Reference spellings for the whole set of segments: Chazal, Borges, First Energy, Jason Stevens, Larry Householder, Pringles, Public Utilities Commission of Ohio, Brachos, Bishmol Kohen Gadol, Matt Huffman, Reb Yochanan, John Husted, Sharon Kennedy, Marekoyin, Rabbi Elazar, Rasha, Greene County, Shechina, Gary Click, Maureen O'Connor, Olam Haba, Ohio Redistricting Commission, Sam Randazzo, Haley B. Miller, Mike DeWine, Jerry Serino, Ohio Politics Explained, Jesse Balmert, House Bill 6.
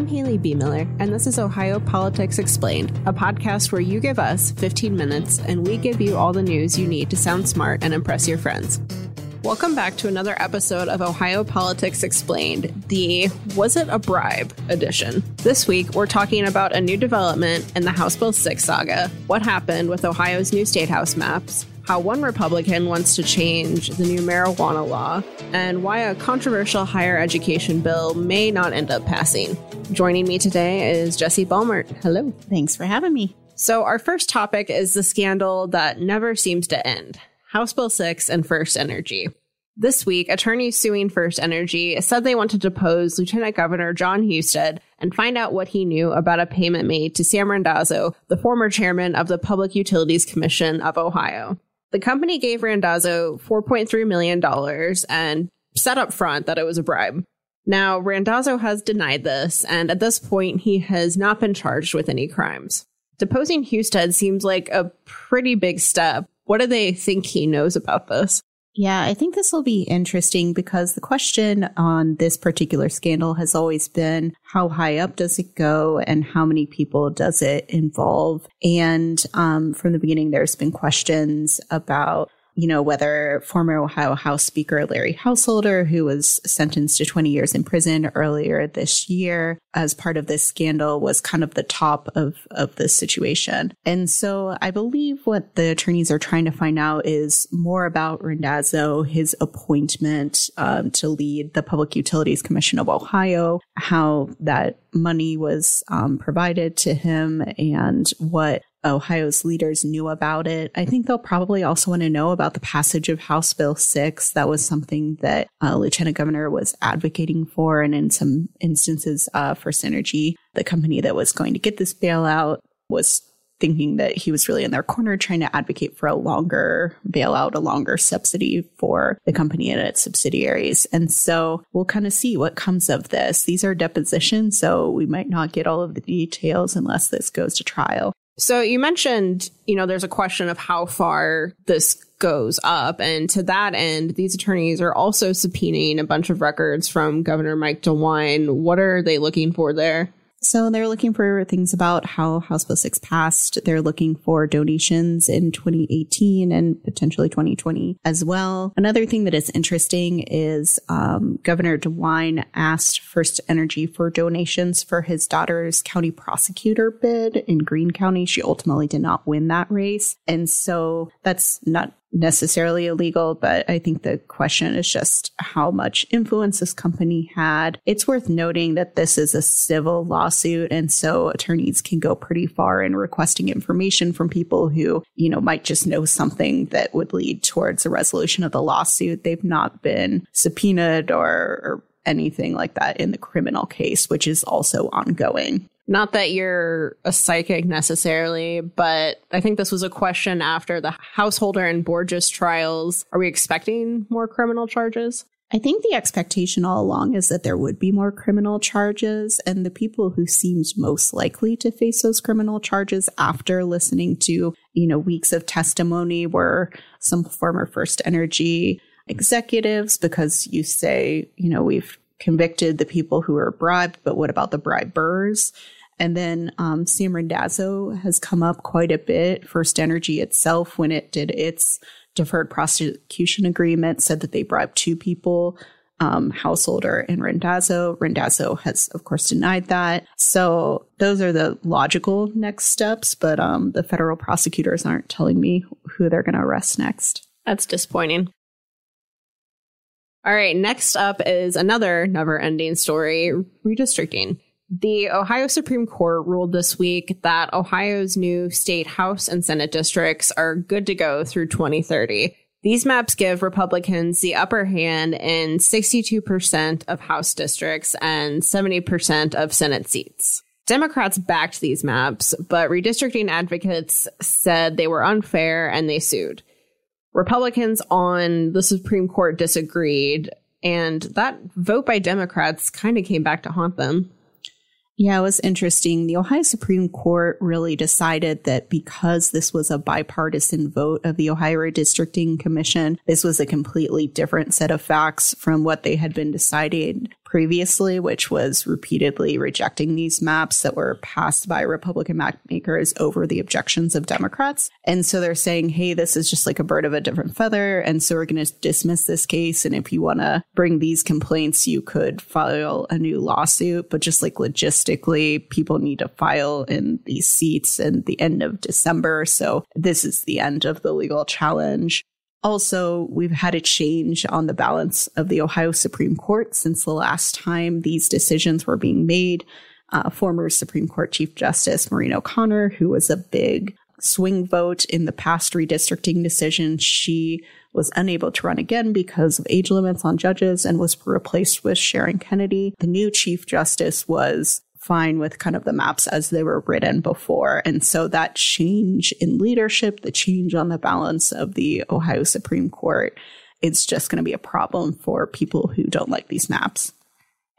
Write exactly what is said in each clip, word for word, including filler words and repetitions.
I'm Haley B. Miller, and this is Ohio Politics Explained, a podcast where you give us fifteen minutes and we give you all the news you need to sound smart and impress your friends. Welcome back to another episode of Ohio Politics Explained, the Was It a Bribe edition. This week, we're talking about a new development in the House Bill six saga, what happened with Ohio's new statehouse maps, how one Republican wants to change the new marijuana law, and why a controversial higher education bill may not end up passing. Joining me today is Jesse Balmert. Hello. Thanks for having me. So our first topic is the scandal that never seems to end, House Bill six and First Energy. This week, attorneys suing First Energy said they want to depose Lieutenant Governor John Husted and find out what he knew about a payment made to Sam Randazzo, the former chairman of the Public Utilities Commission of Ohio. The company gave Randazzo four point three million dollars and said up front that it was a bribe. Now, Randazzo has denied this, and at this point, he has not been charged with any crimes. Deposing Husted seems like a pretty big step. What do they think he knows about this? Yeah, I think this will be interesting because the question on this particular scandal has always been, how high up does it go and how many people does it involve? And um, from the beginning, there's been questions about, you know, whether former Ohio House Speaker Larry Householder, who was sentenced to twenty years in prison earlier this year as part of this scandal, was kind of the top of, of this situation. And so I believe what the attorneys are trying to find out is more about Randazzo, his appointment um, to lead the Public Utilities Commission of Ohio, how that money was um, provided to him, and what Ohio's leaders knew about it. I think they'll probably also want to know about the passage of House Bill six. That was something that uh, Lieutenant Governor was advocating for. And in some instances, uh, First Energy, the company that was going to get this bailout, was thinking that he was really in their corner, trying to advocate for a longer bailout, a longer subsidy for the company and its subsidiaries. And so we'll kind of see what comes of this. These are depositions, so we might not get all of the details unless this goes to trial. So you mentioned, you know, there's a question of how far this goes up. And to that end, these attorneys are also subpoenaing a bunch of records from Governor Mike DeWine. What are they looking for there? So they're looking for things about how House Bill six passed. They're looking for donations in twenty eighteen and potentially twenty twenty as well. Another thing that is interesting is um, Governor DeWine asked First Energy for donations for his daughter's county prosecutor bid in Greene County. She ultimately did not win that race. And so that's not necessarily illegal, but I think the question is just how much influence this company had. It's worth noting that this is a civil lawsuit, and so attorneys can go pretty far in requesting information from people who, you know, might just know something that would lead towards a resolution of the lawsuit. They've not been subpoenaed or, or anything like that in the criminal case, which is also ongoing. Not that you're a psychic necessarily, but I think this was a question after the Householder and Borges trials. Are we expecting more criminal charges? I think the expectation all along is that there would be more criminal charges, and the people who seemed most likely to face those criminal charges after listening to, you know, weeks of testimony were some former First Energy executives, because you say, you know, we've convicted the people who were bribed, but what about the bribers? And then um, Sam Randazzo has come up quite a bit. First Energy itself, when it did its deferred prosecution agreement, said that they bribed two people, um, Householder and Randazzo. Randazzo has, of course, denied that. So those are the logical next steps, but um, the federal prosecutors aren't telling me who they're going to arrest next. That's disappointing. All right, next up is another never-ending story, redistricting. The Ohio Supreme Court ruled this week that Ohio's new state House and Senate districts are good to go through twenty thirty. These maps give Republicans the upper hand in sixty-two percent of House districts and seventy percent of Senate seats. Democrats backed these maps, but redistricting advocates said they were unfair and they sued. Republicans on the Supreme Court disagreed, and that vote by Democrats kind of came back to haunt them. Yeah, it was interesting. The Ohio Supreme Court really decided that because this was a bipartisan vote of the Ohio Redistricting Commission, this was a completely different set of facts from what they had been deciding previously, which was repeatedly rejecting these maps that were passed by Republican mapmakers over the objections of Democrats. And so they're saying, hey, this is just like a bird of a different feather. And so we're going to dismiss this case. And if you want to bring these complaints, you could file a new lawsuit. But just like logistically, people need to file in these seats at the end of December. So this is the end of the legal challenge. Also, we've had a change on the balance of the Ohio Supreme Court since the last time these decisions were being made. Uh, former Supreme Court Chief Justice Maureen O'Connor, who was a big swing vote in the past redistricting decision, she was unable to run again because of age limits on judges and was replaced with Sharon Kennedy. The new Chief Justice was fine with kind of the maps as they were written before. And so that change in leadership, the change on the balance of the Ohio Supreme Court, it's just going to be a problem for people who don't like these maps.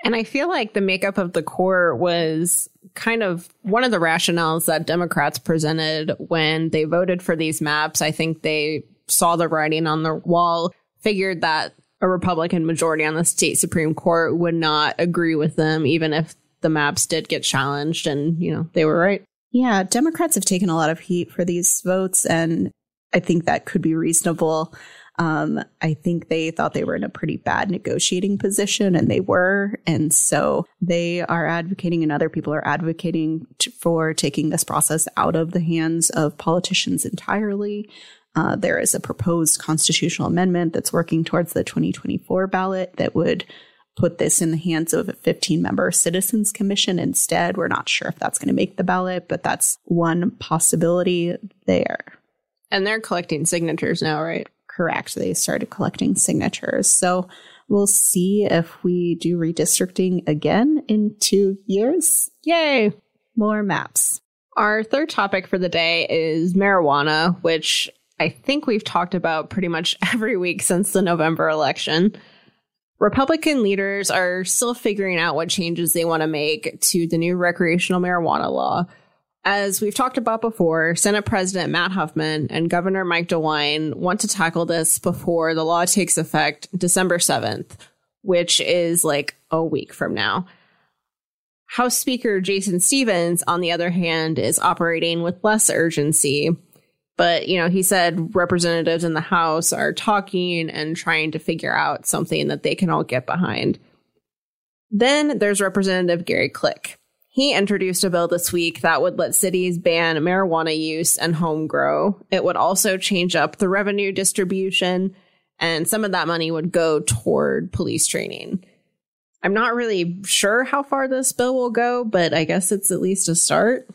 And I feel like the makeup of the court was kind of one of the rationales that Democrats presented when they voted for these maps. I think they saw the writing on the wall, figured that a Republican majority on the state Supreme Court would not agree with them, even if the maps did get challenged and, you know, they were right. Yeah, Democrats have taken a lot of heat for these votes, and I think that could be reasonable. Um, I think they thought they were in a pretty bad negotiating position, and they were. And so they are advocating, and other people are advocating t- for taking this process out of the hands of politicians entirely. Uh, there is a proposed constitutional amendment that's working towards the twenty twenty-four ballot that would put this in the hands of a fifteen-member citizens commission instead. We're not sure if that's going to make the ballot, but that's one possibility there. And they're collecting signatures now, right? Correct. They started collecting signatures. So we'll see if we do redistricting again in two years. Yay! More maps. Our third topic for the day is marijuana, which I think we've talked about pretty much every week since the November election. Republican leaders are still figuring out what changes they want to make to the new recreational marijuana law. As we've talked about before, Senate President Matt Huffman and Governor Mike DeWine want to tackle this before the law takes effect December seventh, which is like a week from now. House Speaker Jason Stevens, on the other hand, is operating with less urgency. But, you know, he said representatives in the House are talking and trying to figure out something that they can all get behind. Then there's Representative Gary Click. He introduced a bill this week that would let cities ban marijuana use and home grow. It would also change up the revenue distribution, and some of that money would go toward police training. I'm not really sure how far this bill will go, but I guess it's at least a start.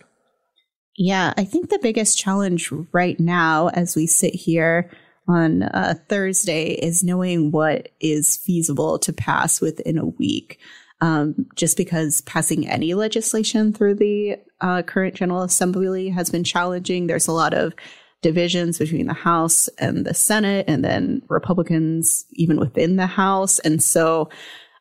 Yeah, I think the biggest challenge right now as we sit here on uh, Thursday is knowing what is feasible to pass within a week. Um, just because passing any legislation through the uh, current General Assembly has been challenging. There's a lot of divisions between the House and the Senate, and then Republicans even within the House. And so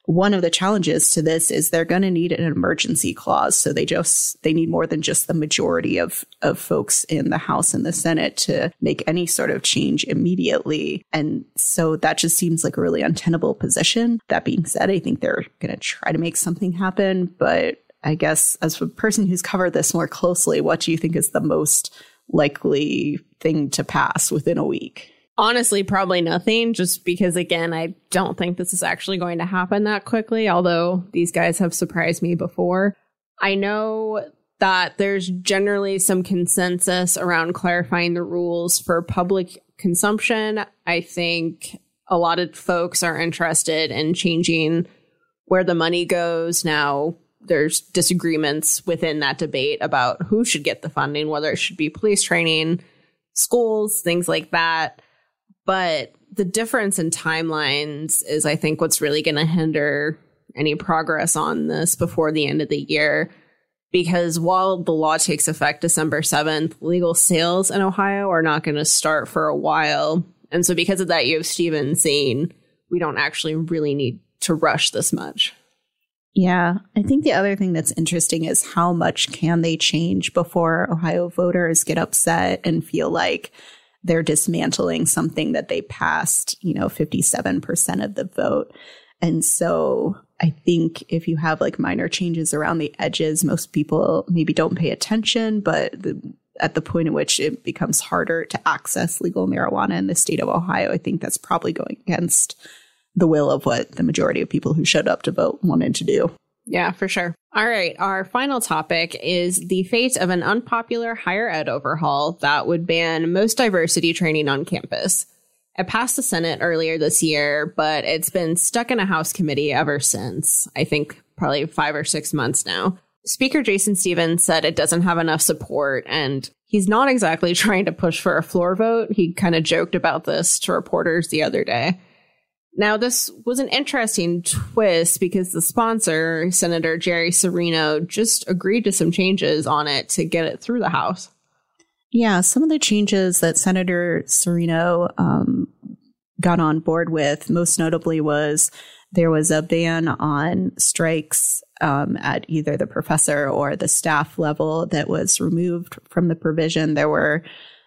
one of the challenges to this is they're going to need an emergency clause. So they just they need more than just the majority of, of folks in the House and the Senate to make any sort of change immediately. And so that just seems like a really untenable position. That being said, I think they're going to try to make something happen. But I guess as a person who's covered this more closely, what do you think is the most likely thing to pass within a week? Honestly, probably nothing, just because, again, I don't think this is actually going to happen that quickly, although these guys have surprised me before. I know that there's generally some consensus around clarifying the rules for public consumption. I think a lot of folks are interested in changing where the money goes. Now, there's disagreements within that debate about who should get the funding, whether it should be police training, schools, things like that. But the difference in timelines is, I think, what's really going to hinder any progress on this before the end of the year. Because while the law takes effect December seventh, legal sales in Ohio are not going to start for a while. And so because of that, you have Stevens saying we don't actually really need to rush this much. Yeah, I think the other thing that's interesting is how much can they change before Ohio voters get upset and feel like they're dismantling something that they passed, you know, fifty-seven percent of the vote. And so I think if you have like minor changes around the edges, most people maybe don't pay attention, but the, at the point at which it becomes harder to access legal marijuana in the state of Ohio, I think that's probably going against the will of what the majority of people who showed up to vote wanted to do. Yeah, for sure. All right. Our final topic is the fate of an unpopular higher ed overhaul that would ban most diversity training on campus. It passed the Senate earlier this year, but it's been stuck in a House committee ever since. I think probably five or six months now. Speaker Jason Stevens said it doesn't have enough support, and he's not exactly trying to push for a floor vote. He kind of joked about this to reporters the other day. Now, this was an interesting twist because the sponsor, Senator Jerry Serino, just agreed to some changes on it to get it through the House. Yeah, some of the changes that Senator Serino um, got on board with, most notably was there was a ban on strikes um, at either the professor or the staff level that was removed from the provision. There were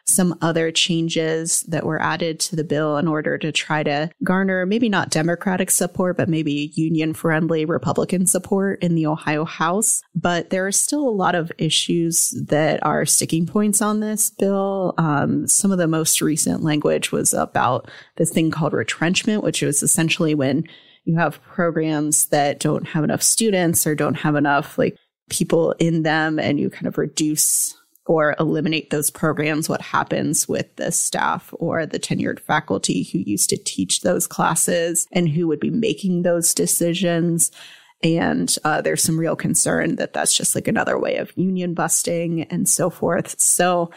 some other changes that were added to the bill in order to try to garner maybe not Democratic support, but maybe union-friendly Republican support in the Ohio House. But there are still a lot of issues that are sticking points on this bill. Um, some of the most recent language was about this thing called retrenchment, which was essentially when you have programs that don't have enough students or don't have enough like people in them, and you kind of reduce or eliminate those programs, what happens with the staff or the tenured faculty who used to teach those classes and who would be making those decisions. And uh, there's some real concern that that's just like another way of union busting and so forth. So,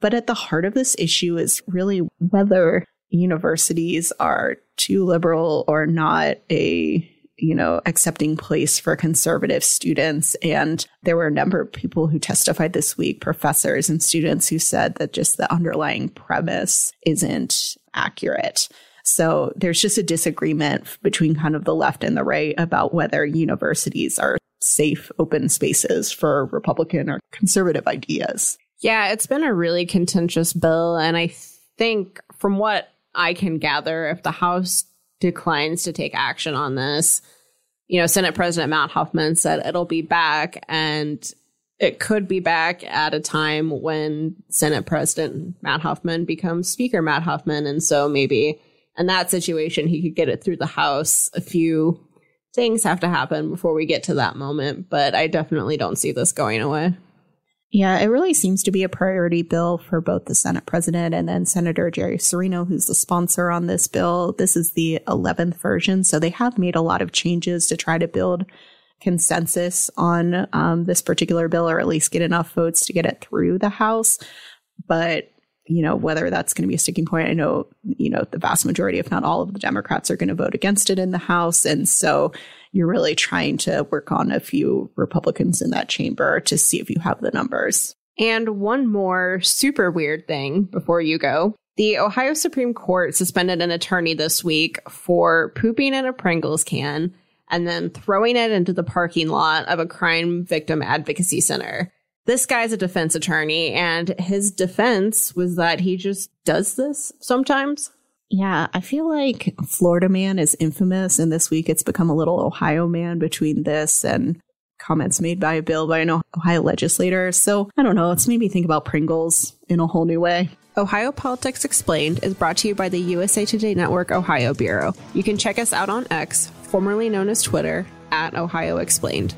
but at the heart of this issue is really whether universities are too liberal or not a you know, accepting place for conservative students. And there were a number of people who testified this week, professors and students, who said that just the underlying premise isn't accurate. So there's just a disagreement between kind of the left and the right about whether universities are safe, open spaces for Republican or conservative ideas. Yeah, it's been a really contentious bill. And I think from what I can gather, if the House declines to take action on this, you know, Senate President Matt Huffman said it'll be back, and it could be back at a time when Senate President Matt Huffman becomes Speaker Matt Huffman. And so maybe in that situation, he could get it through the House. A few things have to happen before we get to that moment, but I definitely don't see this going away. Yeah, it really seems to be a priority bill for both the Senate president and then Senator Jerry Serino, who's the sponsor on this bill. This is the eleventh version, so they have made a lot of changes to try to build consensus on um, this particular bill, or at least get enough votes to get it through the House. But, you know, whether that's going to be a sticking point, I know, you know, the vast majority, if not all of the Democrats, are going to vote against it in the House. And so you're really trying to work on a few Republicans in that chamber to see if you have the numbers. And one more super weird thing before you go. The Ohio Supreme Court suspended an attorney this week for pooping in a Pringles can and then throwing it into the parking lot of a crime victim advocacy center. This guy's a defense attorney, and his defense was that he just does this sometimes. Yeah, I feel like Florida man is infamous, and this week it's become a little Ohio man between this and comments made by a bill by an Ohio legislator. So I don't know, it's made me think about Pringles in a whole new way. Ohio Politics Explained is brought to you by the U S A Today Network Ohio Bureau. You can check us out on X, formerly known as Twitter, at Ohio Explained.